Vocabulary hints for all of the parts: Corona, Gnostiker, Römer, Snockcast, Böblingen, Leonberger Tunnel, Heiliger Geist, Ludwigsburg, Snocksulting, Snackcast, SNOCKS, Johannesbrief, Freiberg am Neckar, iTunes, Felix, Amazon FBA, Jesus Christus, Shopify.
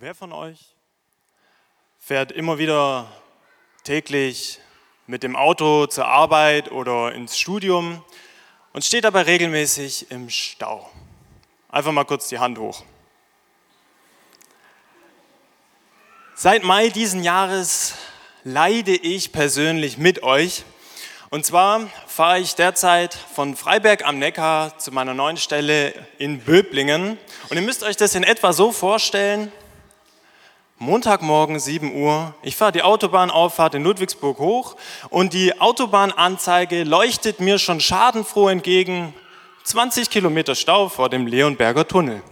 Wer von euch fährt immer wieder täglich mit dem Auto zur Arbeit oder ins Studium und steht dabei regelmäßig im Stau? Einfach mal kurz die Hand hoch. Seit Mai diesen Jahres leide ich persönlich mit euch. Und zwar fahre ich derzeit von Freiberg am Neckar zu meiner neuen Stelle in Böblingen. Und ihr müsst euch das in etwa so vorstellen: Montagmorgen 7 Uhr, ich fahre die Autobahnauffahrt in Ludwigsburg hoch und die Autobahnanzeige leuchtet mir schon schadenfroh entgegen: 20 Kilometer Stau vor dem Leonberger Tunnel.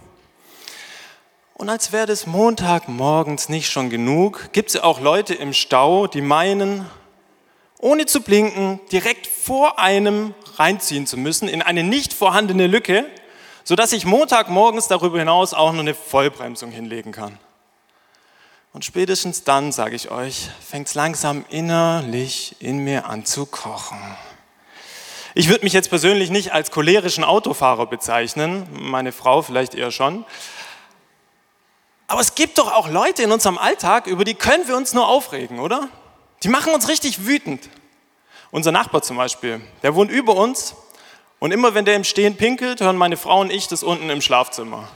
Und als wäre das Montagmorgens nicht schon genug, gibt es auch Leute im Stau, die meinen, ohne zu blinken, direkt vor einem reinziehen zu müssen in eine nicht vorhandene Lücke, sodass ich Montagmorgens darüber hinaus auch noch eine Vollbremsung hinlegen kann. Und spätestens dann, sage ich euch, fängt es langsam innerlich in mir an zu kochen. Ich würde mich jetzt persönlich nicht als cholerischen Autofahrer bezeichnen, meine Frau vielleicht eher schon. Aber es gibt doch auch Leute in unserem Alltag, über die können wir uns nur aufregen, oder? Die machen uns richtig wütend. Unser Nachbar zum Beispiel, der wohnt über uns und immer wenn der im Stehen pinkelt, hören meine Frau und ich das unten im Schlafzimmer.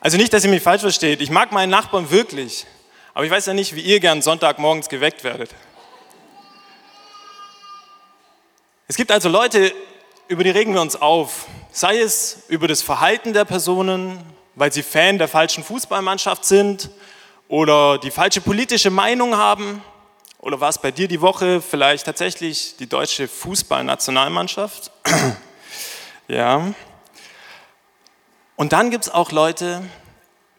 Also nicht, dass ihr mich falsch versteht, ich mag meinen Nachbarn wirklich, aber ich weiß ja nicht, wie ihr gern Sonntagmorgens geweckt werdet. Es gibt also Leute, über die regen wir uns auf, sei es über das Verhalten der Personen, weil sie Fan der falschen Fußballmannschaft sind oder die falsche politische Meinung haben, oder war es bei dir die Woche vielleicht tatsächlich die deutsche Fußballnationalmannschaft? Ja. Und dann gibt es auch Leute,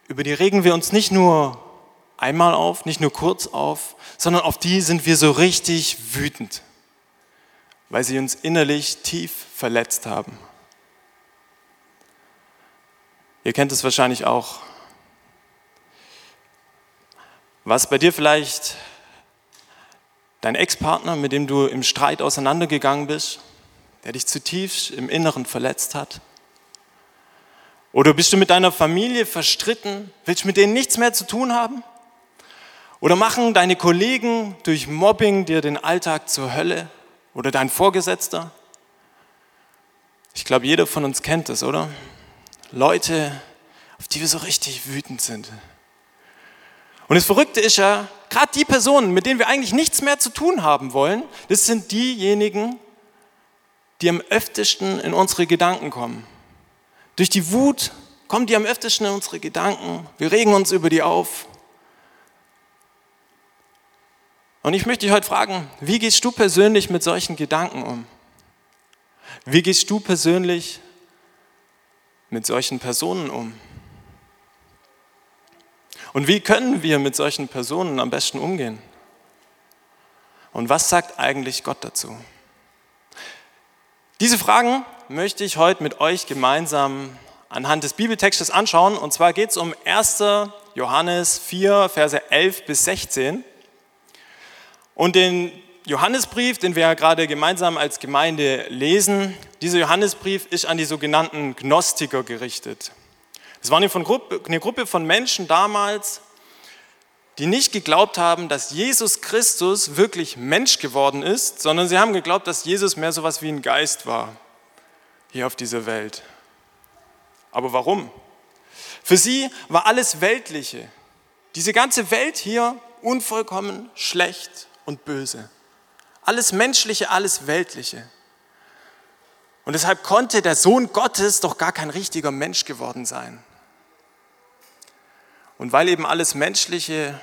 über die regen wir uns nicht nur einmal auf, nicht nur kurz auf, sondern auf die sind wir so richtig wütend, weil sie uns innerlich tief verletzt haben. Ihr kennt es wahrscheinlich auch. Was bei dir vielleicht dein Ex-Partner, mit dem du im Streit auseinandergegangen bist, der dich zutiefst im Inneren verletzt hat? Oder bist du mit deiner Familie verstritten? Willst du mit denen nichts mehr zu tun haben? Oder machen deine Kollegen durch Mobbing dir den Alltag zur Hölle? Oder dein Vorgesetzter? Ich glaube, jeder von uns kennt es, oder? Leute, auf die wir so richtig wütend sind. Und das Verrückte ist ja, gerade die Personen, mit denen wir eigentlich nichts mehr zu tun haben wollen, das sind diejenigen, die am öftesten in unsere Gedanken kommen. Durch die Wut kommen die am öftesten in unsere Gedanken. Wir regen uns über die auf. Und ich möchte dich heute fragen, wie gehst du persönlich mit solchen Gedanken um? Wie gehst du persönlich mit solchen Personen um? Und wie können wir mit solchen Personen am besten umgehen? Und was sagt eigentlich Gott dazu? Diese Fragen möchte ich heute mit euch gemeinsam anhand des Bibeltextes anschauen. Und zwar geht es um 1. Johannes 4, Verse 11 bis 16. Und den Johannesbrief, den wir ja gerade gemeinsam als Gemeinde lesen, dieser Johannesbrief ist an die sogenannten Gnostiker gerichtet. Es war eine Gruppe von Menschen damals, die nicht geglaubt haben, dass Jesus Christus wirklich Mensch geworden ist, sondern sie haben geglaubt, dass Jesus mehr sowas wie ein Geist war. Hier auf dieser Welt. Aber warum? Für sie war alles Weltliche, diese ganze Welt hier, unvollkommen, schlecht und böse. Alles Menschliche, alles Weltliche. Und deshalb konnte der Sohn Gottes doch gar kein richtiger Mensch geworden sein. Und weil eben alles Menschliche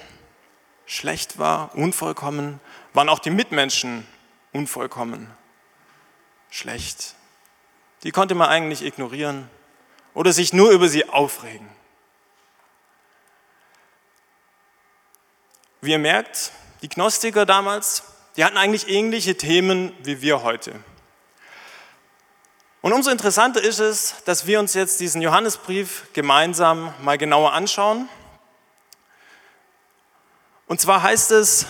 schlecht war, unvollkommen, waren auch die Mitmenschen unvollkommen, schlecht. Die konnte man eigentlich ignorieren oder sich nur über sie aufregen. Wie ihr merkt, die Gnostiker damals, die hatten eigentlich ähnliche Themen wie wir heute. Und umso interessanter ist es, dass wir uns jetzt diesen Johannesbrief gemeinsam mal genauer anschauen. Und zwar heißt es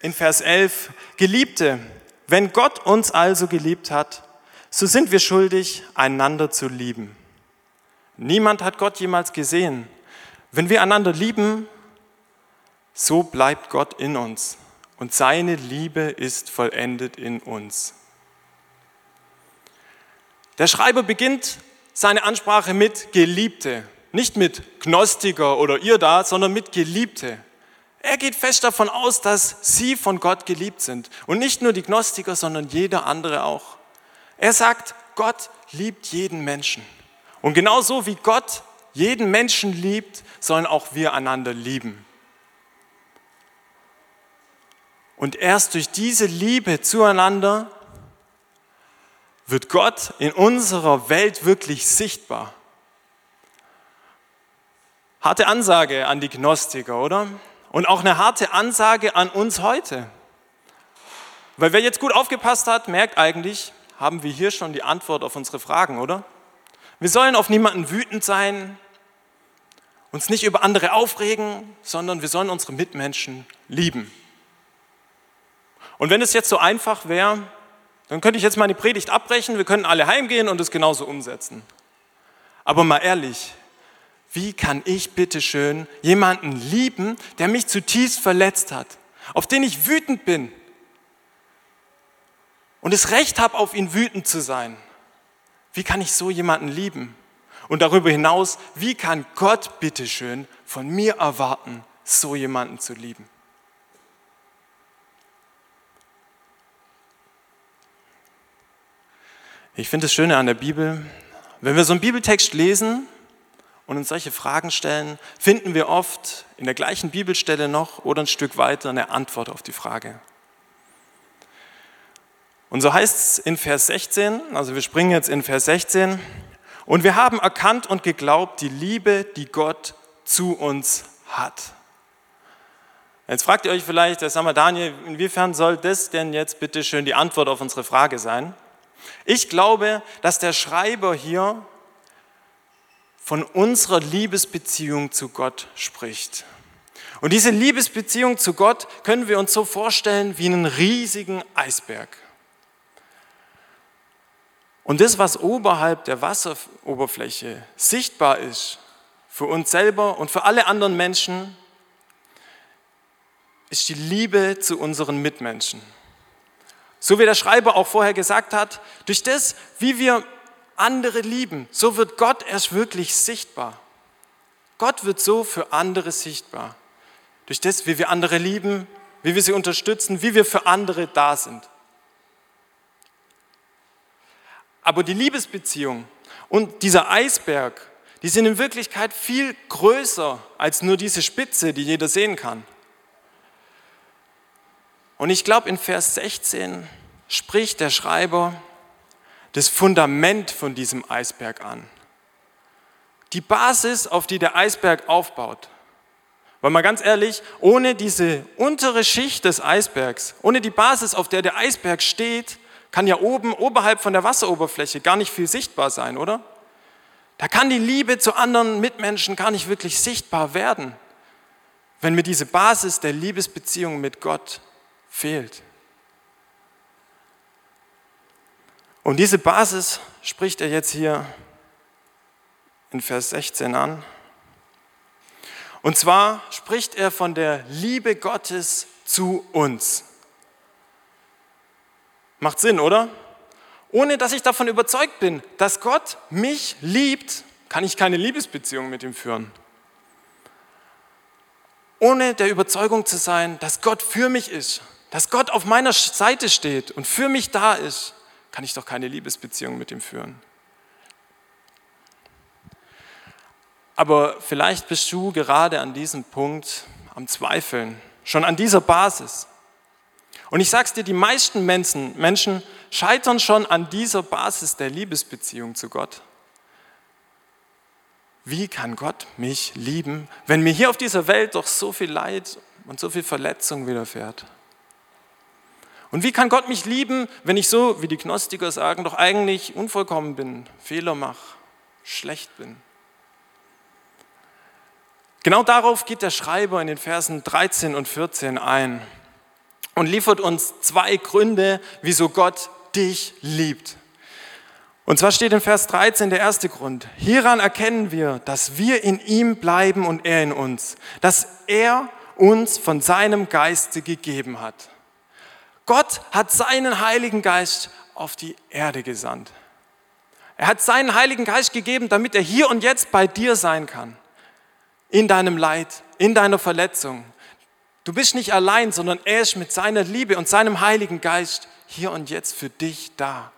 in Vers 11: Geliebte, wenn Gott uns also geliebt hat, so sind wir schuldig, einander zu lieben. Niemand hat Gott jemals gesehen. Wenn wir einander lieben, so bleibt Gott in uns und seine Liebe ist vollendet in uns. Der Schreiber beginnt seine Ansprache mit Geliebte, nicht mit Gnostiker oder ihr da, sondern mit Geliebte. Er geht fest davon aus, dass sie von Gott geliebt sind. Und nicht nur die Gnostiker, sondern jeder andere auch. Er sagt, Gott liebt jeden Menschen. Und genauso wie Gott jeden Menschen liebt, sollen auch wir einander lieben. Und erst durch diese Liebe zueinander wird Gott in unserer Welt wirklich sichtbar. Harte Ansage an die Gnostiker, oder? Und auch eine harte Ansage an uns heute. Weil wer jetzt gut aufgepasst hat, merkt eigentlich, haben wir hier schon die Antwort auf unsere Fragen, oder? Wir sollen auf niemanden wütend sein, uns nicht über andere aufregen, sondern wir sollen unsere Mitmenschen lieben. Und wenn es jetzt so einfach wäre, dann könnte ich jetzt meine Predigt abbrechen, wir könnten alle heimgehen und es genauso umsetzen. Aber mal ehrlich, wie kann ich bitte schön jemanden lieben, der mich zutiefst verletzt hat, auf den ich wütend bin und das Recht habe, auf ihn wütend zu sein? Wie kann ich so jemanden lieben? Und darüber hinaus, wie kann Gott bitte schön von mir erwarten, so jemanden zu lieben? Ich finde das Schöne an der Bibel, wenn wir so einen Bibeltext lesen, und uns solche Fragen stellen, finden wir oft in der gleichen Bibelstelle noch oder ein Stück weiter eine Antwort auf die Frage. Und so heißt es in Vers 16, also wir springen jetzt in Vers 16, und wir haben erkannt und geglaubt die Liebe, die Gott zu uns hat. Jetzt fragt ihr euch vielleicht, sag mal Daniel, inwiefern soll das denn jetzt bitte schön die Antwort auf unsere Frage sein? Ich glaube, dass der Schreiber hier von unserer Liebesbeziehung zu Gott spricht. Und diese Liebesbeziehung zu Gott können wir uns so vorstellen wie einen riesigen Eisberg. Und das, was oberhalb der Wasseroberfläche sichtbar ist, für uns selber und für alle anderen Menschen, ist die Liebe zu unseren Mitmenschen. So wie der Schreiber auch vorher gesagt hat, durch das, wie wir andere lieben, so wird Gott erst wirklich sichtbar. Gott wird so für andere sichtbar. Durch das, wie wir andere lieben, wie wir sie unterstützen, wie wir für andere da sind. Aber die Liebesbeziehung und dieser Eisberg, die sind in Wirklichkeit viel größer als nur diese Spitze, die jeder sehen kann. Und ich glaube, in Vers 16 spricht der Schreiber das Fundament von diesem Eisberg an. Die Basis, auf die der Eisberg aufbaut. Weil mal ganz ehrlich, ohne diese untere Schicht des Eisbergs, ohne die Basis, auf der der Eisberg steht, kann ja oben, oberhalb von der Wasseroberfläche gar nicht viel sichtbar sein, oder? Da kann die Liebe zu anderen Mitmenschen gar nicht wirklich sichtbar werden, wenn mir diese Basis der Liebesbeziehung mit Gott fehlt. Und diese Basis spricht er jetzt hier in Vers 16 an. Und zwar spricht er von der Liebe Gottes zu uns. Macht Sinn, oder? Ohne dass ich davon überzeugt bin, dass Gott mich liebt, kann ich keine Liebesbeziehung mit ihm führen. Ohne der Überzeugung zu sein, dass Gott für mich ist, dass Gott auf meiner Seite steht und für mich da ist, kann ich doch keine Liebesbeziehung mit ihm führen. Aber vielleicht bist du gerade an diesem Punkt am Zweifeln, schon an dieser Basis. Und ich sag's dir, die meisten Menschen scheitern schon an dieser Basis der Liebesbeziehung zu Gott. Wie kann Gott mich lieben, wenn mir hier auf dieser Welt doch so viel Leid und so viel Verletzung widerfährt? Und wie kann Gott mich lieben, wenn ich so, wie die Gnostiker sagen, doch eigentlich unvollkommen bin, Fehler mache, schlecht bin? Genau darauf geht der Schreiber in den Versen 13 und 14 ein und liefert uns zwei Gründe, wieso Gott dich liebt. Und zwar steht in Vers 13 der erste Grund. Hieran erkennen wir, dass wir in ihm bleiben und er in uns. Dass er uns von seinem Geiste gegeben hat. Gott hat seinen Heiligen Geist auf die Erde gesandt. Er hat seinen Heiligen Geist gegeben, damit er hier und jetzt bei dir sein kann. In deinem Leid, in deiner Verletzung. Du bist nicht allein, sondern er ist mit seiner Liebe und seinem Heiligen Geist hier und jetzt für dich da.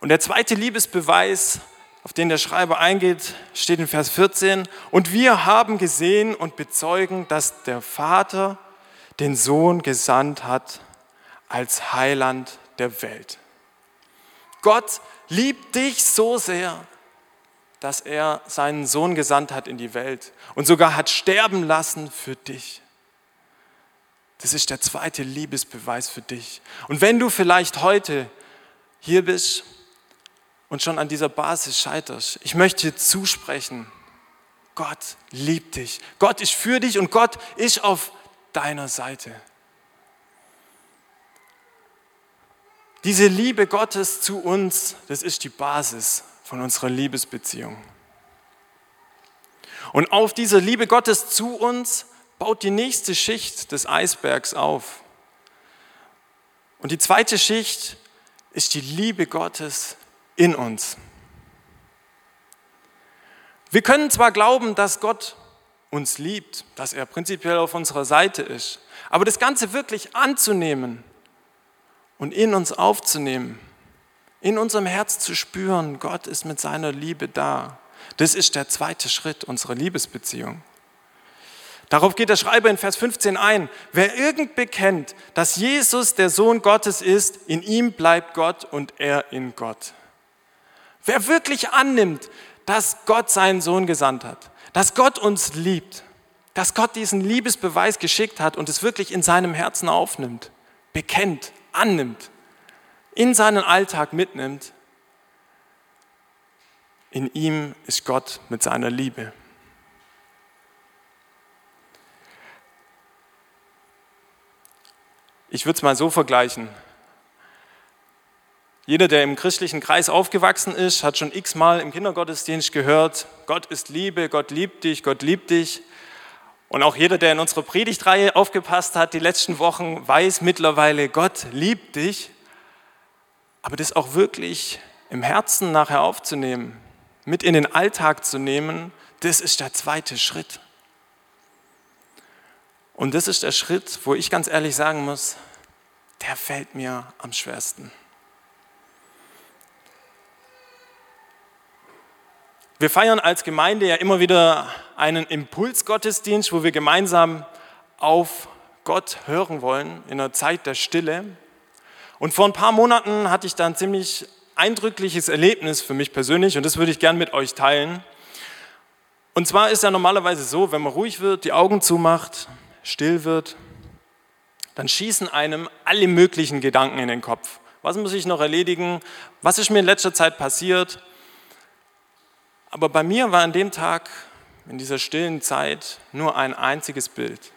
Und der zweite Liebesbeweis, auf den der Schreiber eingeht, steht in Vers 14. Und wir haben gesehen und bezeugen, dass der Vater den Sohn gesandt hat als Heiland der Welt. Gott liebt dich so sehr, dass er seinen Sohn gesandt hat in die Welt und sogar hat sterben lassen für dich. Das ist der zweite Liebesbeweis für dich. Und wenn du vielleicht heute hier bist und schon an dieser Basis scheiterst, ich möchte dir zusprechen, Gott liebt dich. Gott ist für dich und Gott ist auf deiner Seite. Diese Liebe Gottes zu uns, das ist die Basis von unserer Liebesbeziehung. Und auf dieser Liebe Gottes zu uns baut die nächste Schicht des Eisbergs auf. Und die zweite Schicht ist die Liebe Gottes in uns. Wir können zwar glauben, dass Gott uns liebt, dass er prinzipiell auf unserer Seite ist, aber das Ganze wirklich anzunehmen und in uns aufzunehmen, in unserem Herz zu spüren, Gott ist mit seiner Liebe da, das ist der zweite Schritt unserer Liebesbeziehung. Darauf geht der Schreiber in Vers 15 ein. Wer irgend bekennt, dass Jesus der Sohn Gottes ist, in ihm bleibt Gott und er in Gott. Wer wirklich annimmt, dass Gott seinen Sohn gesandt hat, dass Gott uns liebt, dass Gott diesen Liebesbeweis geschickt hat und es wirklich in seinem Herzen aufnimmt, bekennt, annimmt, in seinen Alltag mitnimmt, in ihm ist Gott mit seiner Liebe. Ich würde es mal so vergleichen. Jeder, der im christlichen Kreis aufgewachsen ist, hat schon x-mal im Kindergottesdienst gehört, Gott ist Liebe, Gott liebt dich, Gott liebt dich. Und auch jeder, der in unserer Predigtreihe aufgepasst hat die letzten Wochen, weiß mittlerweile, Gott liebt dich. Aber das auch wirklich im Herzen nachher aufzunehmen, mit in den Alltag zu nehmen, das ist der zweite Schritt. Und das ist der Schritt, wo ich ganz ehrlich sagen muss, der fällt mir am schwersten. Wir feiern als Gemeinde ja immer wieder einen Impulsgottesdienst, wo wir gemeinsam auf Gott hören wollen, in einer Zeit der Stille. Und vor ein paar Monaten hatte ich da ein ziemlich eindrückliches Erlebnis für mich persönlich und das würde ich gern mit euch teilen. Und zwar ist ja normalerweise so, wenn man ruhig wird, die Augen zumacht, still wird, dann schießen einem alle möglichen Gedanken in den Kopf. Was muss ich noch erledigen? Was ist mir in letzter Zeit passiert? Aber bei mir war an dem Tag, in dieser stillen Zeit, nur ein einziges Bild.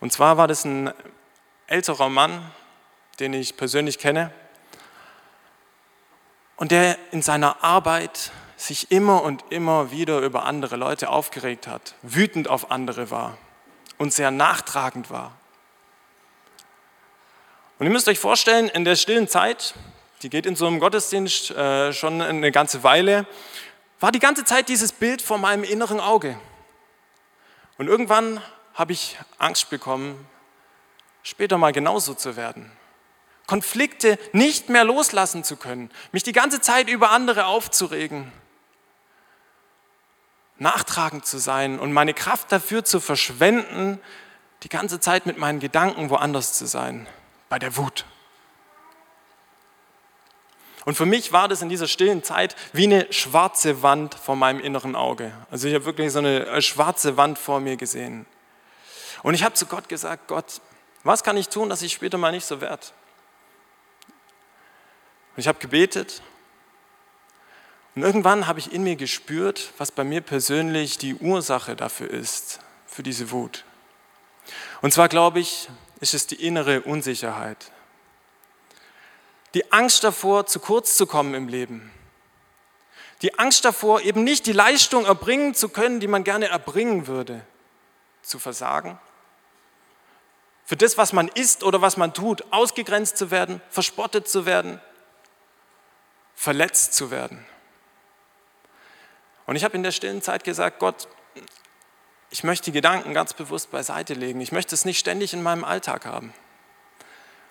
Und zwar war das ein älterer Mann, den ich persönlich kenne, und der in seiner Arbeit sich immer und immer wieder über andere Leute aufgeregt hat, wütend auf andere war und sehr nachtragend war. Und ihr müsst euch vorstellen, in der stillen Zeit, die geht in so einem Gottesdienst schon eine ganze Weile, war die ganze Zeit dieses Bild vor meinem inneren Auge. Und irgendwann habe ich Angst bekommen, später mal genauso zu werden. Konflikte nicht mehr loslassen zu können, mich die ganze Zeit über andere aufzuregen, nachtragend zu sein und meine Kraft dafür zu verschwenden, die ganze Zeit mit meinen Gedanken woanders zu sein, bei der Wut. Und für mich war das in dieser stillen Zeit wie eine schwarze Wand vor meinem inneren Auge. Also ich habe wirklich so eine schwarze Wand vor mir gesehen. Und ich habe zu Gott gesagt, Gott, was kann ich tun, dass ich später mal nicht so werde? Und ich habe gebetet und irgendwann habe ich in mir gespürt, was bei mir persönlich die Ursache dafür ist, für diese Wut. Und zwar, glaube ich, ist es die innere Unsicherheit. Die Angst davor, zu kurz zu kommen im Leben. Die Angst davor, eben nicht die Leistung erbringen zu können, die man gerne erbringen würde. Zu versagen. Für das, was man ist oder was man tut, ausgegrenzt zu werden, verspottet zu werden, verletzt zu werden. Und ich habe in der stillen Zeit gesagt, Gott, ich möchte die Gedanken ganz bewusst beiseite legen. Ich möchte es nicht ständig in meinem Alltag haben.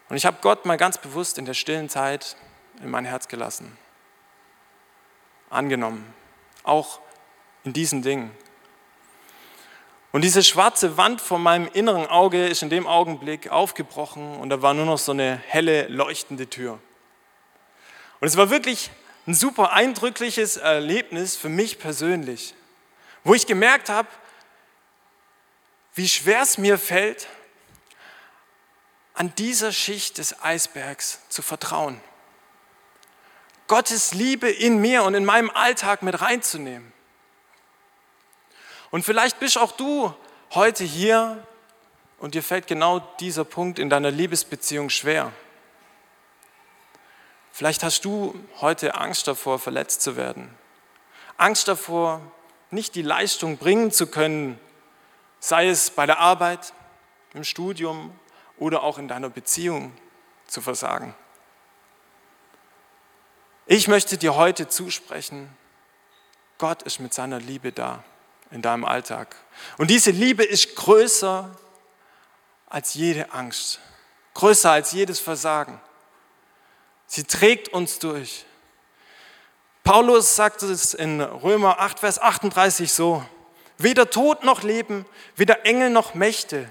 Und ich habe Gott mal ganz bewusst in der stillen Zeit in mein Herz gelassen. Angenommen. Auch in diesen Dingen. Und diese schwarze Wand vor meinem inneren Auge ist in dem Augenblick aufgebrochen und da war nur noch so eine helle, leuchtende Tür. Und es war wirklich ein super eindrückliches Erlebnis für mich persönlich, wo ich gemerkt habe, wie schwer es mir fällt, an dieser Schicht des Eisbergs zu vertrauen. Gottes Liebe in mir und in meinem Alltag mit reinzunehmen. Und vielleicht bist auch du heute hier und dir fällt genau dieser Punkt in deiner Liebesbeziehung schwer. Vielleicht hast du heute Angst davor, verletzt zu werden. Angst davor, nicht die Leistung bringen zu können, sei es bei der Arbeit, im Studium oder auch in deiner Beziehung zu versagen. Ich möchte dir heute zusprechen, Gott ist mit seiner Liebe da. In deinem Alltag. Und diese Liebe ist größer als jede Angst, größer als jedes Versagen. Sie trägt uns durch. Paulus sagt es in Römer 8, Vers 38 so: Weder Tod noch Leben, weder Engel noch Mächte,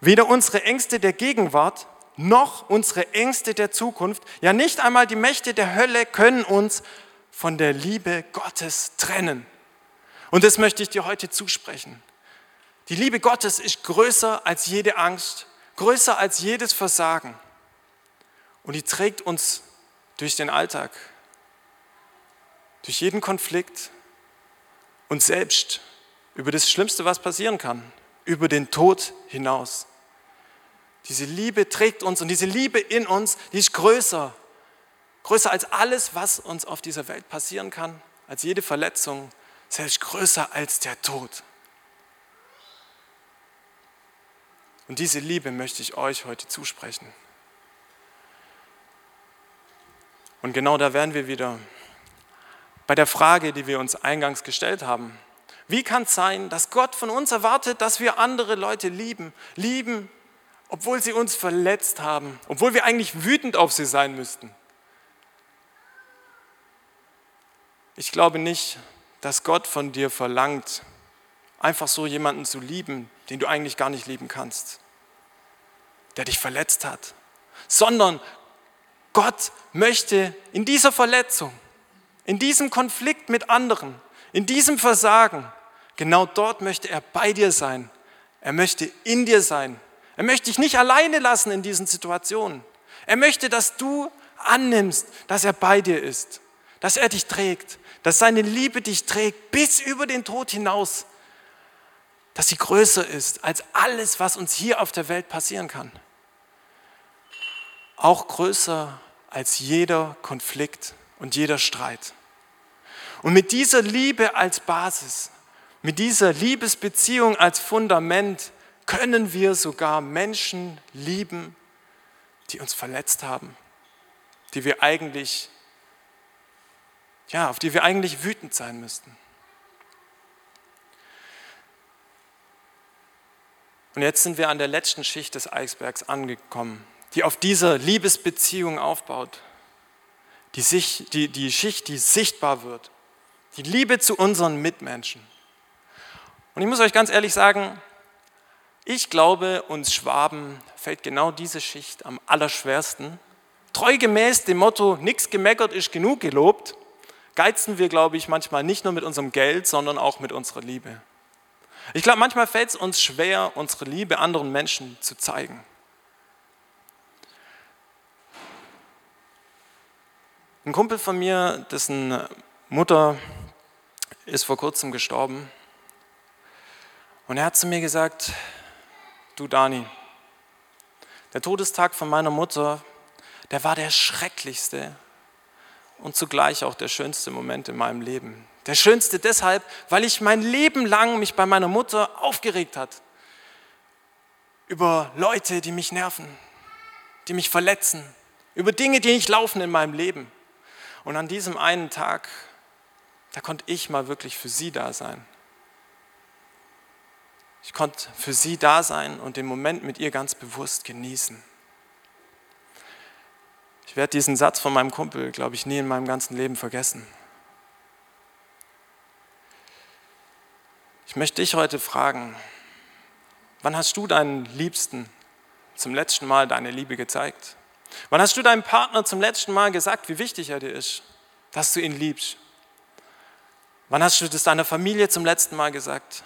weder unsere Ängste der Gegenwart noch unsere Ängste der Zukunft, ja nicht einmal die Mächte der Hölle können uns von der Liebe Gottes trennen. Und das möchte ich dir heute zusprechen. Die Liebe Gottes ist größer als jede Angst, größer als jedes Versagen. Und die trägt uns durch den Alltag, durch jeden Konflikt und selbst über das Schlimmste, was passieren kann, über den Tod hinaus. Diese Liebe trägt uns und diese Liebe in uns, die ist größer. Größer als alles, was uns auf dieser Welt passieren kann, als jede Verletzung. Selbst größer als der Tod. Und diese Liebe möchte ich euch heute zusprechen. Und genau da wären wir wieder bei der Frage, die wir uns eingangs gestellt haben. Wie kann es sein, dass Gott von uns erwartet, dass wir andere Leute lieben, obwohl sie uns verletzt haben, obwohl wir eigentlich wütend auf sie sein müssten? Ich glaube nicht, dass Gott von dir verlangt, einfach so jemanden zu lieben, den du eigentlich gar nicht lieben kannst, der dich verletzt hat, sondern Gott möchte in dieser Verletzung, in diesem Konflikt mit anderen, in diesem Versagen, genau dort möchte er bei dir sein. Er möchte in dir sein. Er möchte dich nicht alleine lassen in diesen Situationen. Er möchte, dass du annimmst, dass er bei dir ist, dass er dich trägt, dass seine Liebe dich trägt bis über den Tod hinaus, dass sie größer ist als alles, was uns hier auf der Welt passieren kann. Auch größer als jeder Konflikt und jeder Streit. Und mit dieser Liebe als Basis, mit dieser Liebesbeziehung als Fundament können wir sogar Menschen lieben, die uns verletzt haben, die wir eigentlich auf die wir eigentlich wütend sein müssten. Und jetzt sind wir an der letzten Schicht des Eisbergs angekommen, die auf dieser Liebesbeziehung aufbaut. Die Schicht, die sichtbar wird. Die Liebe zu unseren Mitmenschen. Und ich muss euch ganz ehrlich sagen, ich glaube, uns Schwaben fällt genau diese Schicht am allerschwersten. Treu gemäß dem Motto, nichts gemeckert ist genug gelobt, geizen wir, glaube ich, manchmal nicht nur mit unserem Geld, sondern auch mit unserer Liebe. Ich glaube, manchmal fällt es uns schwer, unsere Liebe anderen Menschen zu zeigen. Ein Kumpel von mir, dessen Mutter ist vor kurzem gestorben. Und er hat zu mir gesagt, du Dani, der Todestag von meiner Mutter, der war der schrecklichste und zugleich auch der schönste Moment in meinem Leben. Der schönste deshalb, weil ich mein Leben lang mich bei meiner Mutter aufgeregt hat über Leute, die mich nerven, die mich verletzen, über Dinge, die nicht laufen in meinem Leben. Und an diesem einen Tag, da konnte ich mal wirklich für sie da sein. Ich konnte für sie da sein und den Moment mit ihr ganz bewusst genießen. Ich werde diesen Satz von meinem Kumpel, glaube ich, nie in meinem ganzen Leben vergessen. Ich möchte dich heute fragen, wann hast du deinen Liebsten zum letzten Mal deine Liebe gezeigt? Wann hast du deinem Partner zum letzten Mal gesagt, wie wichtig er dir ist, dass du ihn liebst? Wann hast du das deiner Familie zum letzten Mal gesagt?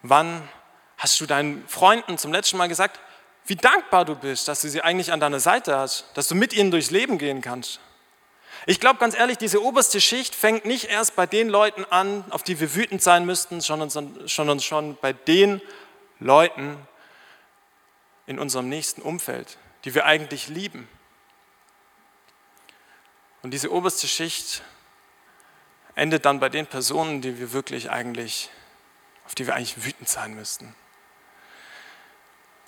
Wann hast du deinen Freunden zum letzten Mal gesagt, wie dankbar du bist, dass du sie eigentlich an deiner Seite hast, dass du mit ihnen durchs Leben gehen kannst? Ich glaube ganz ehrlich, diese oberste Schicht fängt nicht erst bei den Leuten an, auf die wir wütend sein müssten, sondern schon bei den Leuten in unserem nächsten Umfeld, die wir eigentlich lieben. Und diese oberste Schicht endet dann bei den Personen, auf die wir eigentlich wütend sein müssten.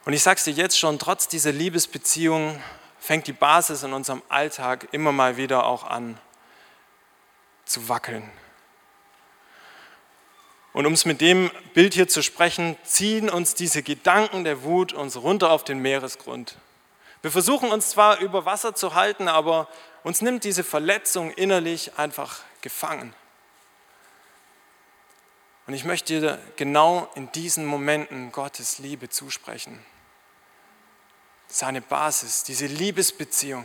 Und ich sag's dir jetzt schon, trotz dieser Liebesbeziehung fängt die Basis in unserem Alltag immer mal wieder auch an zu wackeln. Und um es mit dem Bild hier zu sprechen, ziehen uns diese Gedanken der Wut uns runter auf den Meeresgrund. Wir versuchen uns zwar über Wasser zu halten, aber uns nimmt diese Verletzung innerlich einfach gefangen. Und ich möchte dir genau in diesen Momenten Gottes Liebe zusprechen. Seine Basis, diese Liebesbeziehung,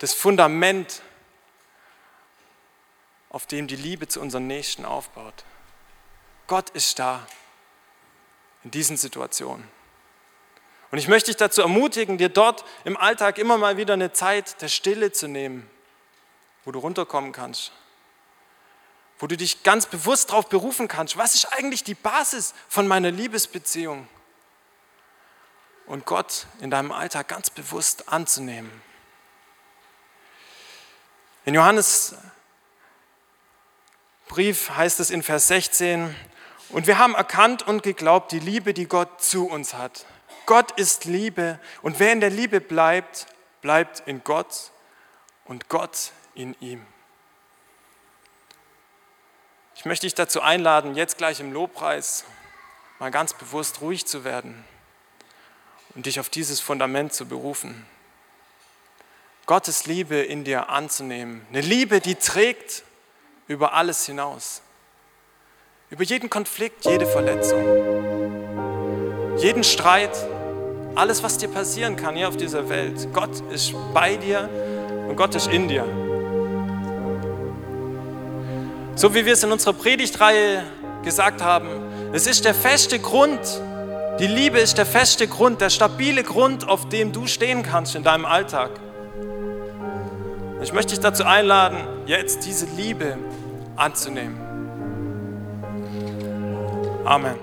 das Fundament, auf dem die Liebe zu unseren Nächsten aufbaut. Gott ist da in diesen Situationen. Und ich möchte dich dazu ermutigen, dir dort im Alltag immer mal wieder eine Zeit der Stille zu nehmen, wo du runterkommen kannst, wo du dich ganz bewusst darauf berufen kannst, was ist eigentlich die Basis von meiner Liebesbeziehung? Und Gott in deinem Alltag ganz bewusst anzunehmen. In Johannesbrief heißt es in Vers 16, und wir haben erkannt und geglaubt, die Liebe, die Gott zu uns hat. Gott ist Liebe und wer in der Liebe bleibt, bleibt in Gott und Gott in ihm. Ich möchte dich dazu einladen, jetzt gleich im Lobpreis mal ganz bewusst ruhig zu werden und dich auf dieses Fundament zu berufen. Gottes Liebe in dir anzunehmen. Eine Liebe, die trägt über alles hinaus. Über jeden Konflikt, jede Verletzung, jeden Streit, alles, was dir passieren kann hier auf dieser Welt. Gott ist bei dir und Gott ist in dir. So wie wir es in unserer Predigtreihe gesagt haben, es ist der feste Grund, die Liebe ist der feste Grund, der stabile Grund, auf dem du stehen kannst in deinem Alltag. Ich möchte dich dazu einladen, jetzt diese Liebe anzunehmen. Amen.